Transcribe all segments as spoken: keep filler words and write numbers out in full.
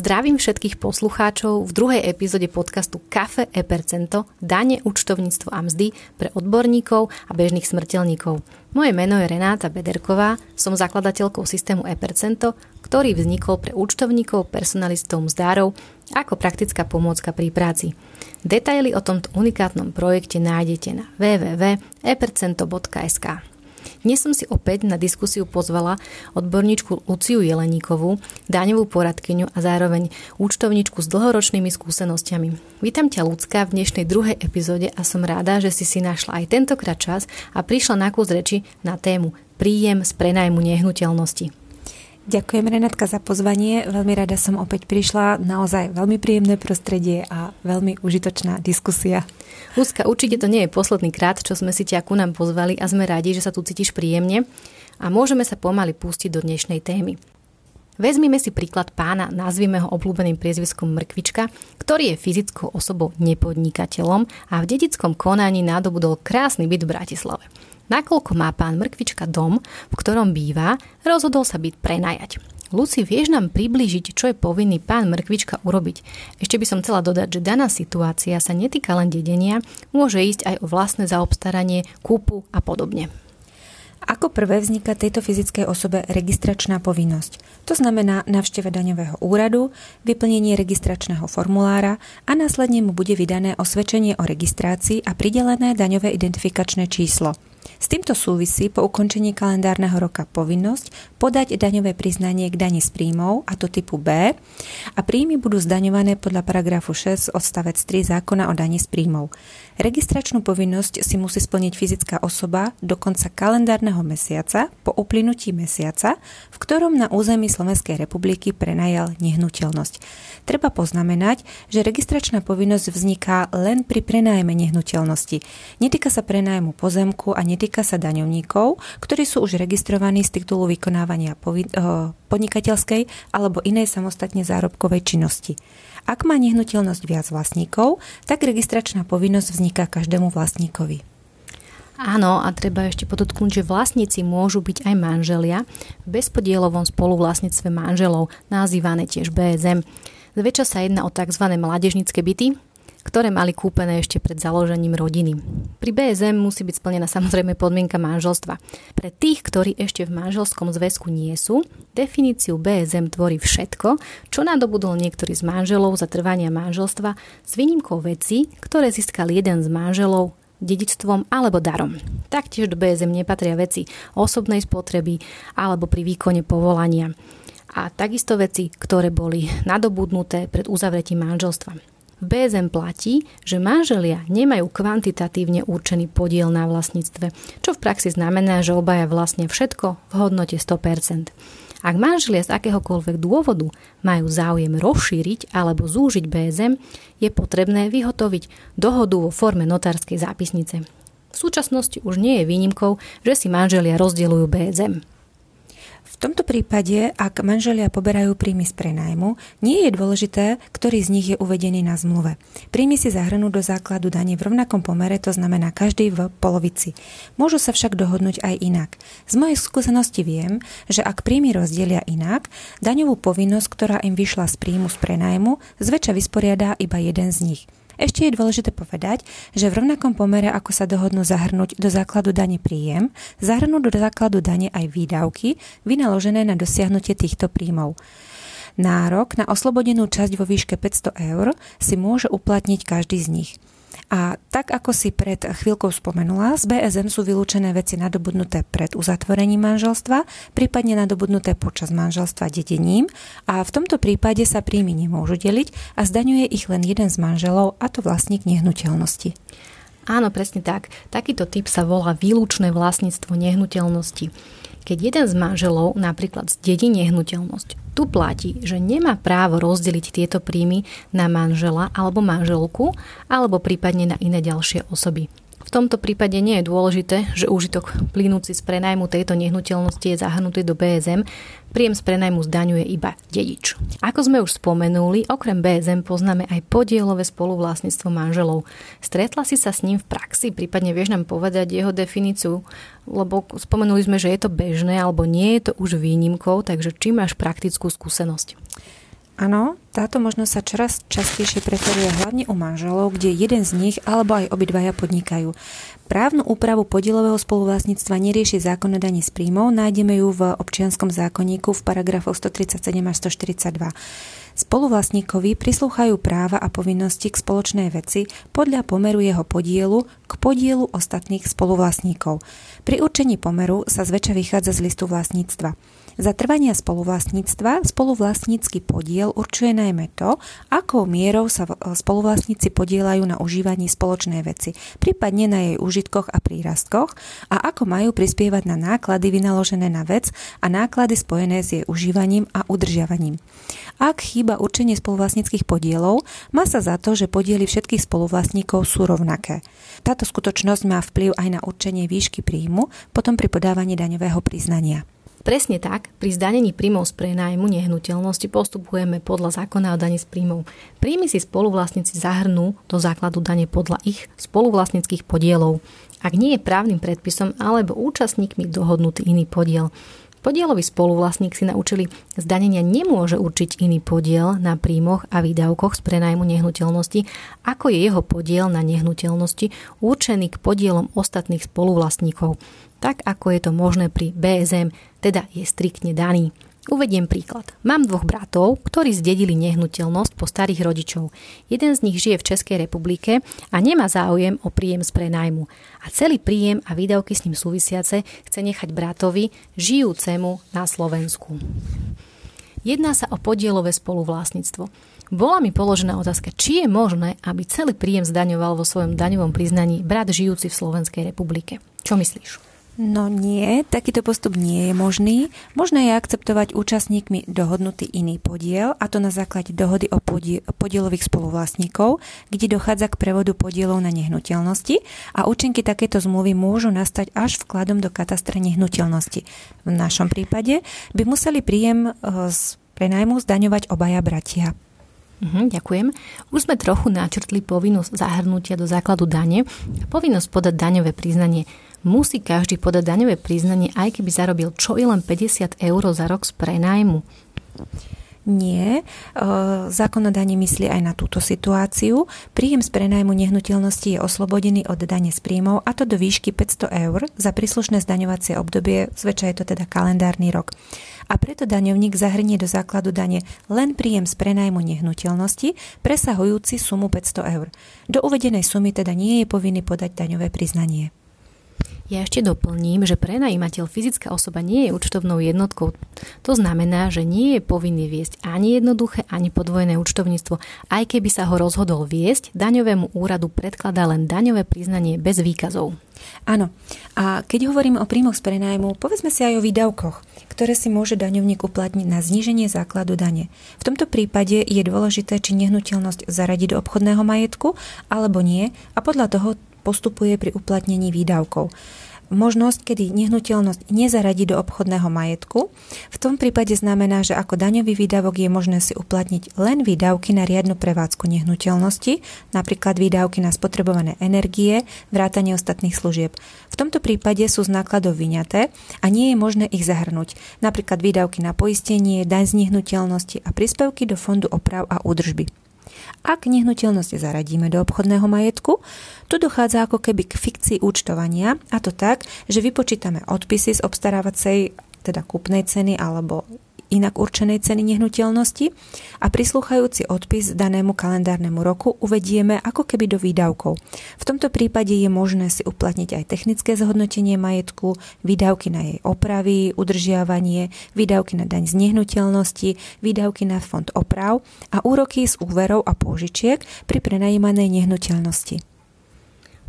Zdravím všetkých poslucháčov v druhej epizóde podcastu Kafe ePercento, dane, účtovníctvo a mzdy pre odborníkov a bežných smrteľníkov. Moje meno je Renáta Bederková, som zakladateľkou systému ePercento, ktorý vznikol pre účtovníkov, personalistov, mzdárov ako praktická pomôcka pri práci. Detaily o tomto unikátnom projekte nájdete na w w w bodka e percento bodka es ka. Dnes som si opäť na diskusiu pozvala odborníčku Luciu Jeleníkovú, daňovú poradkyňu a zároveň účtovníčku s dlhoročnými skúsenostiami. Vítam ťa, Lucka, v dnešnej druhej epizóde a som ráda, že si si našla aj tentokrát čas a prišla na kus reči na tému príjem z prenajmu nehnuteľnosti. Ďakujem, Renátka, za pozvanie. Veľmi rada som opäť prišla. Naozaj veľmi príjemné prostredie a veľmi užitočná diskusia. Luzka, určite to nie je posledný krát, čo sme si ťa ku nám pozvali a sme radi, že sa tu cítiš príjemne a môžeme sa pomaly pustiť do dnešnej témy. Vezmime si príklad pána, nazvime ho obľúbeným priezviskom Mrkvička, ktorý je fyzickou osobou nepodnikateľom a v dedickom konaní nadobudol krásny byt v Bratislave. Nakoľko má pán Mrkvička dom, v ktorom býva, rozhodol sa byt prenajať. Luci, vieš nám priblížiť, čo je povinný pán Mrkvička urobiť? Ešte by som chcela dodať, že daná situácia sa netýka len dedenia, môže ísť aj o vlastné zaobstaranie, kúpu a podobne. Ako prvé vzniká tejto fyzickej osobe registračná povinnosť. To znamená návšteva daňového úradu, vyplnenie registračného formulára a následne mu bude vydané osvedčenie o registrácii a pridelené daňové identifikačné číslo. S týmto súvisí po ukončení kalendárneho roka povinnosť podať daňové priznanie k dani z príjmov, a to typu B, a príjmy budú zdaňované podľa paragrafu šesť odstavec tri zákona o dani z príjmov. Registračnú povinnosť si musí splniť fyzická osoba do konca kalendárneho mesiaca po uplynutí mesiaca, v ktorom na území Slovenskej republiky prenajal nehnuteľnosť. Treba poznamenať, že registračná povinnosť vzniká len pri prenájme nehnuteľnosti. Netýka sa prenájmu pozemku a netýka Týka sa daňovníkov, ktorí sú už registrovaní z titulu vykonávania podnikateľskej alebo inej samostatne zárobkovej činnosti. Ak má nehnuteľnosť viac vlastníkov, tak registračná povinnosť vzniká každému vlastníkovi. Áno, a treba ešte podotknúť, že vlastníci môžu byť aj manželia v bezpodielovom spoluvlastníctve manželov, nazývané tiež bé zet em. Zväčša sa jedná o tzv. Mládežnícke byty, ktoré mali kúpené ešte pred založením rodiny. Pri bé zet em musí byť splnená samozrejme podmienka manželstva. Pre tých, ktorí ešte v manželskom zväzku nie sú, definíciu bé zet em tvorí všetko, čo nadobudol niektorý z manželov za trvania manželstva s výnimkou vecí, ktoré získal jeden z manželov dedičstvom alebo darom. Taktiež do bé zet em nepatria veci osobnej spotreby alebo pri výkone povolania. A takisto veci, ktoré boli nadobudnuté pred uzavretím manželstva. V bé zet em platí, že manželia nemajú kvantitatívne určený podiel na vlastníctve, čo v praxi znamená, že obaja vlastnia všetko v hodnote sto percent. Ak manželia z akéhokoľvek dôvodu majú záujem rozšíriť alebo zúžiť bé zet em, je potrebné vyhotoviť dohodu vo forme notárskej zápisnice. V súčasnosti už nie je výnimkou, že si manželia rozdielujú bé zet em. V tomto prípade, ak manželia poberajú príjmy z prenajmu, nie je dôležité, ktorý z nich je uvedený na zmluve. Príjmy si zahrnú do základu dane v rovnakom pomere, to znamená každý v polovici. Môžu sa však dohodnúť aj inak. Z mojej skúsenosti viem, že ak príjmy rozdielia inak, daňovú povinnosť, ktorá im vyšla z príjmu z prenajmu, zväčša vysporiadá iba jeden z nich. Ešte je dôležité povedať, že v rovnakom pomere, ako sa dohodnú zahrnúť do základu dane príjem, zahrnú do základu dane aj výdavky vynaložené na dosiahnutie týchto príjmov. Nárok na oslobodenú časť vo výške päťsto eur si môže uplatniť každý z nich. A tak, ako si pred chvíľkou spomenula, z bé zet em sú vylúčené veci nadobudnuté pred uzatvorením manželstva, prípadne nadobudnuté počas manželstva dedením a v tomto prípade sa príjmy nemôžu deliť a zdaňuje ich len jeden z manželov, a to vlastník nehnuteľnosti. Áno, presne tak. Takýto typ sa volá výlučné vlastníctvo nehnuteľnosti. Keď jeden z manželov napríklad zdedí nehnuteľnosť, tu platí, že nemá právo rozdeliť tieto príjmy na manžela alebo manželku, alebo prípadne na iné ďalšie osoby. V tomto prípade nie je dôležité, že úžitok plynúci z prenajmu tejto nehnuteľnosti je zahrnutý do bé zet em, príjem z prenajmu zdaňuje iba dedič. Ako sme už spomenuli, okrem bé zet em poznáme aj podielové spoluvlastníctvo manželov. Stretla si sa s ním v praxi, prípadne vieš nám povedať jeho definíciu, lebo spomenuli sme, že je to bežné alebo nie je to už výnimkou, takže či máš praktickú skúsenosť? Áno, táto možnosť sa čoraz častejšie preferuje hlavne u manželov, kde jeden z nich alebo aj obidvaja podnikajú. Právnu úpravu podielového spoluvlastníctva nerieši zákon o dani z príjmov, nájdeme ju v občianskom zákonníku v paragrafoch stotridsaťsedem až stoštyridsaťdva. Spoluvlastníkovi prislúchajú práva a povinnosti k spoločnej veci podľa pomeru jeho podielu k podielu ostatných spoluvlastníkov. Pri určení pomeru sa zväčša vychádza z listu vlastníctva. Za trvania spoluvlastníctva spoluvlastnícky podiel určuje najmä to, akou mierou sa spoluvlastníci podielajú na užívaní spoločnej veci, prípadne na jej úžitkoch a prírastkoch a ako majú prispievať na náklady vynaložené na vec a náklady spojené s jej užívaním a udržiavaním. Ak chýba určenie spoluvlastníckych podielov, má sa za to, že podiely všetkých spoluvlastníkov sú rovnaké. Táto skutočnosť má vplyv aj na určenie výšky príjmu, potom pri podávaní daňového priznania. Presne tak, pri zdanení príjmov z prenájmu nehnuteľnosti postupujeme podľa zákona o dani z príjmov. Príjmy si spoluvlastníci zahrnú do základu dane podľa ich spoluvlastníckych podielov, ak nie je právnym predpisom alebo účastníkmi dohodnutý iný podiel. Podielový spoluvlastník si na účely zdanenia nemôže určiť iný podiel na príjmoch a výdavkoch z prenájmu nehnuteľnosti, ako je jeho podiel na nehnuteľnosti určený k podielom ostatných spoluvlastníkov, tak ako je to možné pri bé zet em, teda je striktne daný. Uvediem príklad. Mám dvoch bratov, ktorí zdedili nehnuteľnosť po starých rodičov. Jeden z nich žije v Českej republike a nemá záujem o príjem z prenájmu. A celý príjem a výdavky s ním súvisiace chce nechať bratovi, žijúcemu na Slovensku. Jedná sa o podielové spoluvlastníctvo. Bola mi položená otázka, či je možné, aby celý príjem zdaňoval vo svojom daňovom priznaní brat žijúci v Slovenskej republike. Čo myslíš? No nie, takýto postup nie je možný. Možné je akceptovať účastníkmi dohodnutý iný podiel, a to na základe dohody o podie- podielových spoluvlastníkov, kde dochádza k prevodu podielov na nehnuteľnosti a účinky takéto zmluvy môžu nastať až vkladom do katastra nehnuteľnosti. V našom prípade by museli príjem z prenájmu zdaňovať obaja bratia. Uhum, ďakujem. Už sme trochu načrtli povinnosť zahrnutia do základu dane a povinnosť podať daňové priznanie. Musí každý podať daňové priznanie, aj keby zarobil čo i len päťdesiat eur za rok z prenájmu? Nie. Zákon o dani myslí aj na túto situáciu. Príjem z prenájmu nehnuteľnosti je oslobodený od dane z príjmov, a to do výšky päťsto eur za príslušné zdaňovacie obdobie, zväčša je to teda kalendárny rok. A preto daňovník zahrnie do základu dane len príjem z prenájmu nehnuteľnosti presahujúci sumu päťsto eur. Do uvedenej sumy teda nie je povinný podať daňové priznanie. Ja ešte doplním, že prenajímateľ fyzická osoba nie je účtovnou jednotkou. To znamená, že nie je povinný viesť ani jednoduché, ani podvojené účtovníctvo. Aj keby sa ho rozhodol viesť, daňovému úradu predkladá len daňové priznanie bez výkazov. Áno. A keď hovoríme o príjmoch z prenájmu, povedzme si aj o výdavkoch, ktoré si môže daňovník uplatniť na zníženie základu dane. V tomto prípade je dôležité, či nehnuteľnosť zaradí do obchodného majetku alebo nie, a podľa toho postupuje pri uplatnení výdavkov. Možnosť, kedy nehnuteľnosť nezaradí do obchodného majetku, v tom prípade znamená, že ako daňový výdavok je možné si uplatniť len výdavky na riadnu prevádzku nehnuteľnosti, napríklad výdavky na spotrebované energie, vrátanie ostatných služieb. V tomto prípade sú z nákladov vyňaté a nie je možné ich zahrnúť, napríklad výdavky na poistenie, daň z nehnuteľnosti a príspevky do fondu oprav a údržby. Ak nehnuteľnosť zaradíme do obchodného majetku, tu dochádza ako keby k fikcii účtovania, a to tak, že vypočítame odpisy z obstarávacej, teda kúpnej ceny alebo inak určenej ceny nehnuteľnosti, a prislúchajúci odpis danému kalendárnemu roku uvedieme ako keby do výdavkov. V tomto prípade je možné si uplatniť aj technické zhodnotenie majetku, výdavky na jej opravy, udržiavanie, výdavky na daň z nehnuteľnosti, výdavky na fond oprav a úroky z úverov a pôžičiek pri prenajímanej nehnuteľnosti.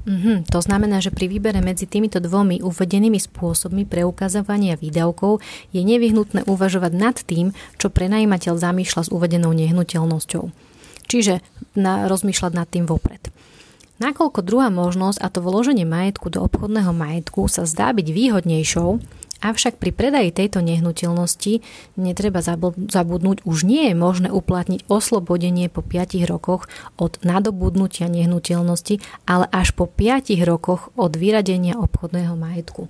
Mm-hmm, to znamená, že pri výbere medzi týmito dvomi uvedenými spôsobmi preukazovania výdavkov je nevyhnutné uvažovať nad tým, čo prenajímateľ zamýšľa s uvedenou nehnuteľnosťou. Čiže na, rozmýšľať nad tým vopred. Nakoľko druhá možnosť, a to vloženie majetku do obchodného majetku, sa zdá byť výhodnejšou, avšak pri predaji tejto nehnuteľnosti netreba zabudnúť, už nie je možné uplatniť oslobodenie po piatich rokoch od nadobudnutia nehnuteľnosti, ale až po piatich rokoch od vyradenia obchodného majetku.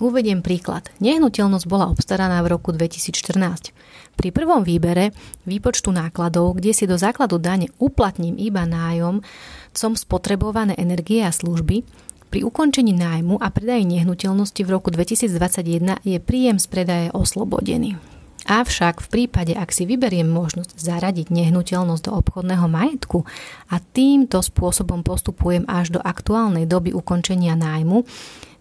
Uvediem príklad. Nehnuteľnosť bola obstaraná v roku dvetisíc štrnásť. Pri prvom výbere výpočtu nákladov, kde si do základu dane uplatním iba nájom, som spotrebované energie a služby, pri ukončení nájmu a predaji nehnuteľnosti v roku dvetisíc dvadsaťjeden je príjem z predaje oslobodený. Avšak v prípade, ak si vyberiem možnosť zaradiť nehnuteľnosť do obchodného majetku a týmto spôsobom postupujem až do aktuálnej doby ukončenia nájmu,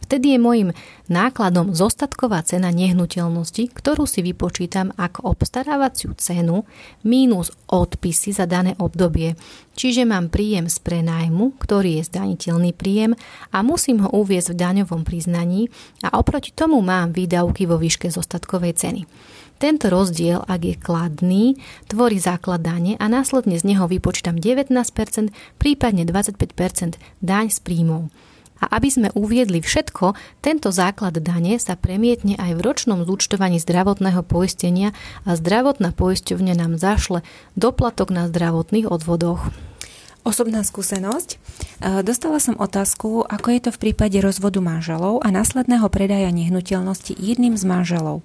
vtedy je mojím nákladom zostatková cena nehnuteľnosti, ktorú si vypočítam ako obstarávaciu cenu mínus odpisy za dané obdobie. Čiže mám príjem z prenájmu, ktorý je zdaniteľný príjem a musím ho uviesť v daňovom priznaní a oproti tomu mám výdavky vo výške zostatkovej ceny. Tento rozdiel, ak je kladný, tvorí základ dane a následne z neho vypočítam devätnásť percent, prípadne dvadsaťpäť percent daň z príjmov. A aby sme uviedli všetko, tento základ dane sa premietne aj v ročnom zúčtovaní zdravotného poistenia a zdravotná poisťovňa nám zašle doplatok na zdravotných odvodoch. Osobná skúsenosť. Dostala som otázku, ako je to v prípade rozvodu manželov a následného predaja nehnuteľnosti jedným z manželov.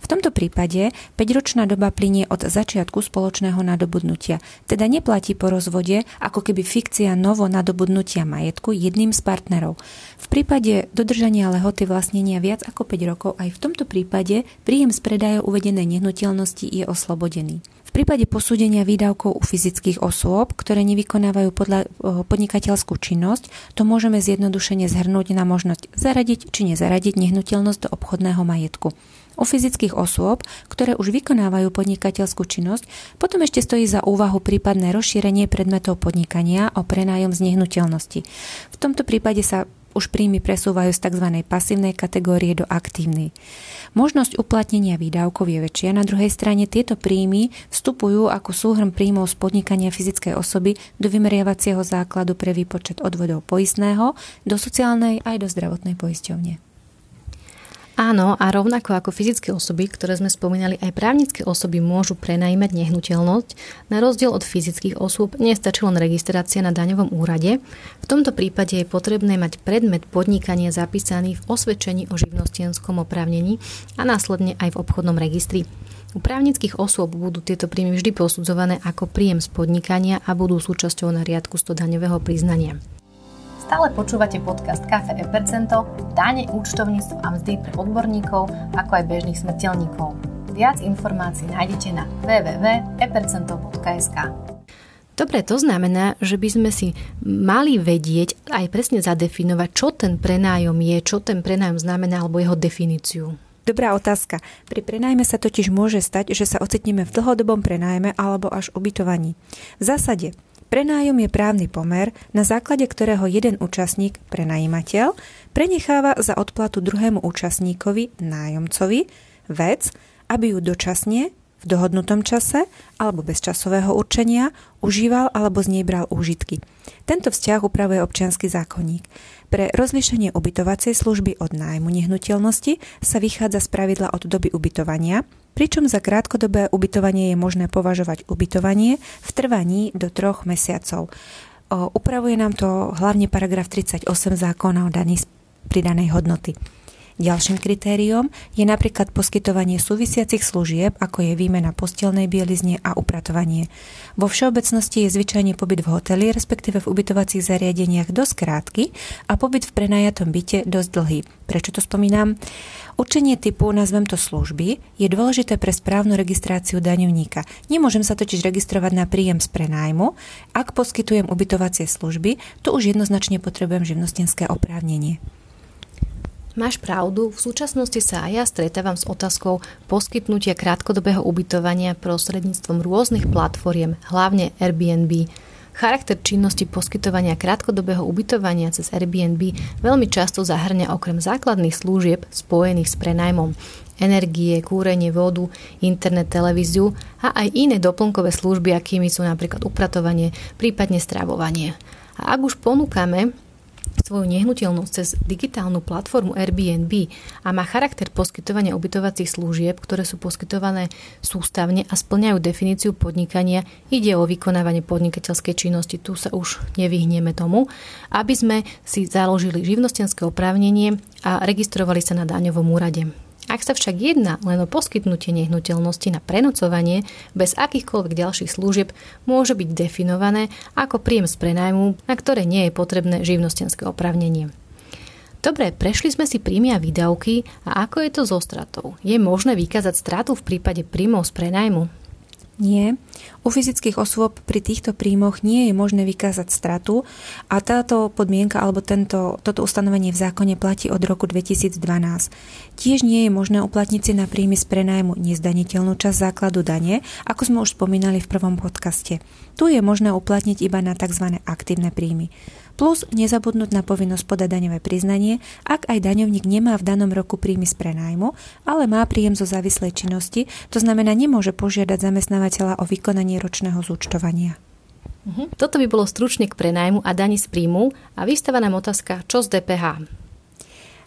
V tomto prípade päťročná doba plynie od začiatku spoločného nadobudnutia, teda neplatí po rozvode ako keby fikcia novo nadobudnutia majetku jedným z partnerov. V prípade dodržania lehoty vlastnenia viac ako päť rokov aj v tomto prípade príjem z predaja uvedenej nehnuteľnosti je oslobodený. V prípade posúdenia výdavkov u fyzických osôb, ktoré nevykonávajú podľa podnikateľskú činnosť, to môžeme zjednodušene zhrnúť na možnosť zaradiť či nezaradiť nehnuteľnosť do obchodného majetku. U fyzických osôb, ktoré už vykonávajú podnikateľskú činnosť, potom ešte stojí za úvahu prípadné rozšírenie predmetov podnikania o prenájom z nehnuteľnosti. V tomto prípade sa už príjmy presúvajú z tzv. Pasívnej kategórie do aktívnej. Možnosť uplatnenia výdavkov je väčšia, na druhej strane tieto príjmy vstupujú ako súhrn príjmov z podnikania fyzickej osoby do vymeriavacieho základu pre výpočet odvodov poistného, do sociálnej aj do zdravotnej poisťovne. Áno, a rovnako ako fyzické osoby, ktoré sme spomínali, aj právnické osoby môžu prenajímať nehnuteľnosť. Na rozdiel od fyzických osôb nestačí len registrácia na daňovom úrade. V tomto prípade je potrebné mať predmet podnikania zapísaný v osvedčení o živnostenskom oprávnení a následne aj v obchodnom registri. U právnických osôb budú tieto príjmy vždy posudzované ako príjem z podnikania a budú súčasťou na riadku sto daňového priznania. Stále počúvate podcast Kafe ePercento, dáne, účtovníctvo a mzdy pre odborníkov, ako aj bežných smrteľníkov. Viac informácií nájdete na w w w bodka e percento bodka es ka. Dobre, to znamená, že by sme si mali vedieť aj presne zadefinovať, čo ten prenájom je, čo ten prenájom znamená, alebo jeho definíciu. Dobrá otázka. Pri prenájme sa totiž môže stať, že sa ocitneme v dlhodobom prenájme alebo až ubytovaní. V zásade, prenájom je právny pomer, na základe ktorého jeden účastník, prenajímateľ, prenecháva za odplatu druhému účastníkovi, nájomcovi, vec, aby ju dočasne, v dohodnutom čase alebo bez časového určenia užíval alebo z nej bral úžitky. Tento vzťah upravuje občiansky zákonník. Pre rozlíšenie ubytovacej služby od nájmu nehnuteľnosti sa vychádza z pravidla od doby ubytovania, pričom za krátkodobé ubytovanie je možné považovať ubytovanie v trvaní do troch mesiacov. O, upravuje nám to hlavne paragraf tridsaťosem zákona o daní z pridanej hodnoty. Ďalším kritériom je napríklad poskytovanie súvisiacich služieb, ako je výmena posteľnej bielizne a upratovanie. Vo všeobecnosti je zvyčajne pobyt v hoteli, respektíve v ubytovacích zariadeniach dosť krátky a pobyt v prenajatom byte dosť dlhý. Prečo to spomínam? Určenie typu, nazvem to služby, je dôležité pre správnu registráciu daňovníka. Nemôžem sa totiž registrovať na príjem z prenájmu. Ak poskytujem ubytovacie služby, to už jednoznačne potrebujem živnostenské oprávnenie. Máš pravdu, v súčasnosti sa aj ja stretávam s otázkou poskytnutia krátkodobého ubytovania prostredníctvom rôznych platform, hlavne Airbnb. Charakter činnosti poskytovania krátkodobého ubytovania cez Airbnb veľmi často zahŕňa okrem základných služieb spojených s prenajmom, energie, kúrenie, vodu, internet, televíziu a aj iné doplnkové služby, akými sú napríklad upratovanie, prípadne stravovanie. A ak už ponúkame svoju nehnuteľnosť cez digitálnu platformu Airbnb a má charakter poskytovania ubytovacích služieb, ktoré sú poskytované sústavne a spĺňajú definíciu podnikania, ide o vykonávanie podnikateľskej činnosti, tu sa už nevyhneme tomu, aby sme si založili živnostenské oprávnenie a registrovali sa na daňovom úrade. Ak sa však jedná len o poskytnutie nehnuteľnosti na prenocovanie bez akýchkoľvek ďalších služieb, môže byť definované ako príjem z prenájmu, na ktoré nie je potrebné živnostenské oprávnenie. Dobre, prešli sme si príjmy a výdavky a ako je to so stratou? Je možné vykázať stratu v prípade príjmov z prenájmu? Nie. U fyzických osôb pri týchto príjmoch nie je možné vykázať stratu a táto podmienka alebo tento, toto ustanovenie v zákone platí od roku dvetisícdvanásť. Tiež nie je možné uplatniť si na príjmy z prenájmu nezdaniteľnú časť základu dane, ako sme už spomínali v prvom podcaste. Tu je možné uplatniť iba na tzv. Aktívne príjmy. Plus nezabudnúť na povinnosť podať daňové priznanie, ak aj daňovník nemá v danom roku príjmy z prenájmu, ale má príjem zo závislej činnosti, to znamená nemôže požiadať zamestnávateľa o vykonanie ročného zúčtovania. Toto by bolo stručne k prenájmu a dani z príjmu a vystáva nám otázka, čo z dé pé há?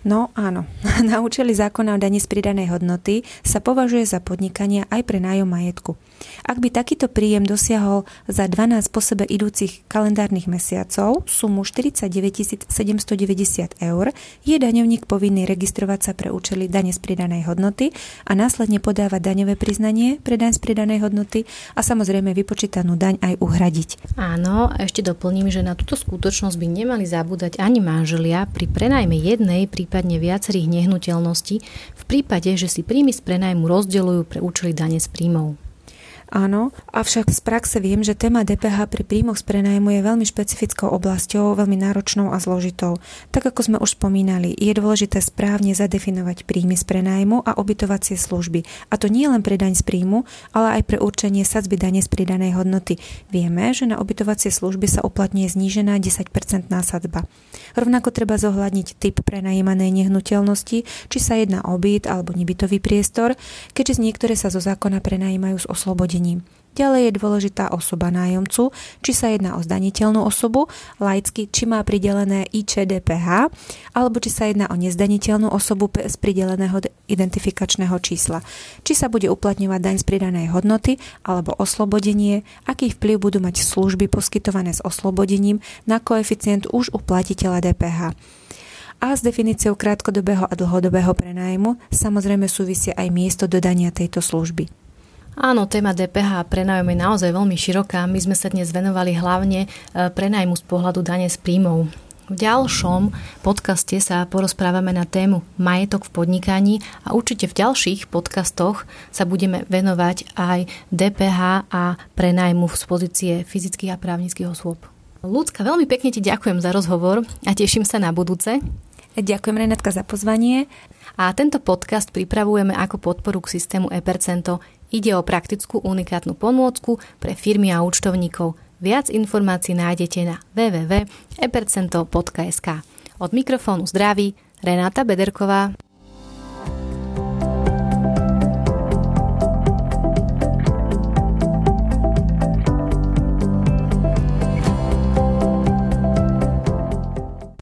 No áno, na účely zákona o dani z pridanej hodnoty sa považuje za podnikania aj prenájom majetku. Ak by takýto príjem dosiahol za dvanásť po sebe idúcich kalendárnych mesiacov sumu štyridsaťdeväťtisíc sedemstodeväťdesiat eur, je daňovník povinný registrovať sa pre účely dane z pridanej hodnoty a následne podávať daňové priznanie pre daň z pridanej hodnoty a samozrejme vypočítanú daň aj uhradiť. Áno, a ešte doplním, že na túto skutočnosť by nemali zabúdať ani manželia pri prenajme jednej pri prípadne viacerých nehnuteľností v prípade, že si príjmy z prenajmu rozdeľujú pre účely dane z príjmov. Áno, avšak z praxe viem, že téma dé pé há pri príjmoch z prenájmu je veľmi špecifickou oblasťou, veľmi náročnou a zložitou. Tak ako sme už spomínali, je dôležité správne zadefinovať príjmy z prenájmu a ubytovacie služby. A to nie len pre daň z príjmu, ale aj pre určenie sadzby dane z pridanej hodnoty. Vieme, že na ubytovacie služby sa uplatňuje znížená desaťpercentná sadzba. Rovnako treba zohľadniť typ prenajímanej nehnuteľnosti, či sa jedná o byt alebo nebytový priestor, keďže niektoré sa zo zákona prenajímajú s oslobodením. Ďalej je dôležitá osoba nájomcu, či sa jedná o zdaniteľnú osobu, laicky, či má pridelené í čé dé pé há, alebo či sa jedná o nezdaniteľnú osobu z prideleného identifikačného čísla, či sa bude uplatňovať daň z pridanej hodnoty alebo oslobodenie, aký vplyv budú mať služby poskytované s oslobodením na koeficient už uplatiteľa dé pé há. A s definíciou krátkodobého a dlhodobého prenájmu samozrejme súvisia aj miesto dodania tejto služby. Áno, téma dé pé há a prenájom je naozaj veľmi široká. My sme sa dnes venovali hlavne prenájmu z pohľadu dane z príjmov. V ďalšom podcaste sa porozprávame na tému majetok v podnikaní a určite v ďalších podcastoch sa budeme venovať aj dé pé há a prenájmu z pozície fyzických a právnických osôb. Ľudská, veľmi pekne ti ďakujem za rozhovor a teším sa na budúce. Ďakujem, Renátka, za pozvanie. A tento podcast pripravujeme ako podporu k systému ePercento. Ide o praktickú unikátnu pomôcku pre firmy a účtovníkov. Viac informácií nájdete na w w w bodka e percento bodka es ka. Od mikrofónu zdraví Renáta Bederková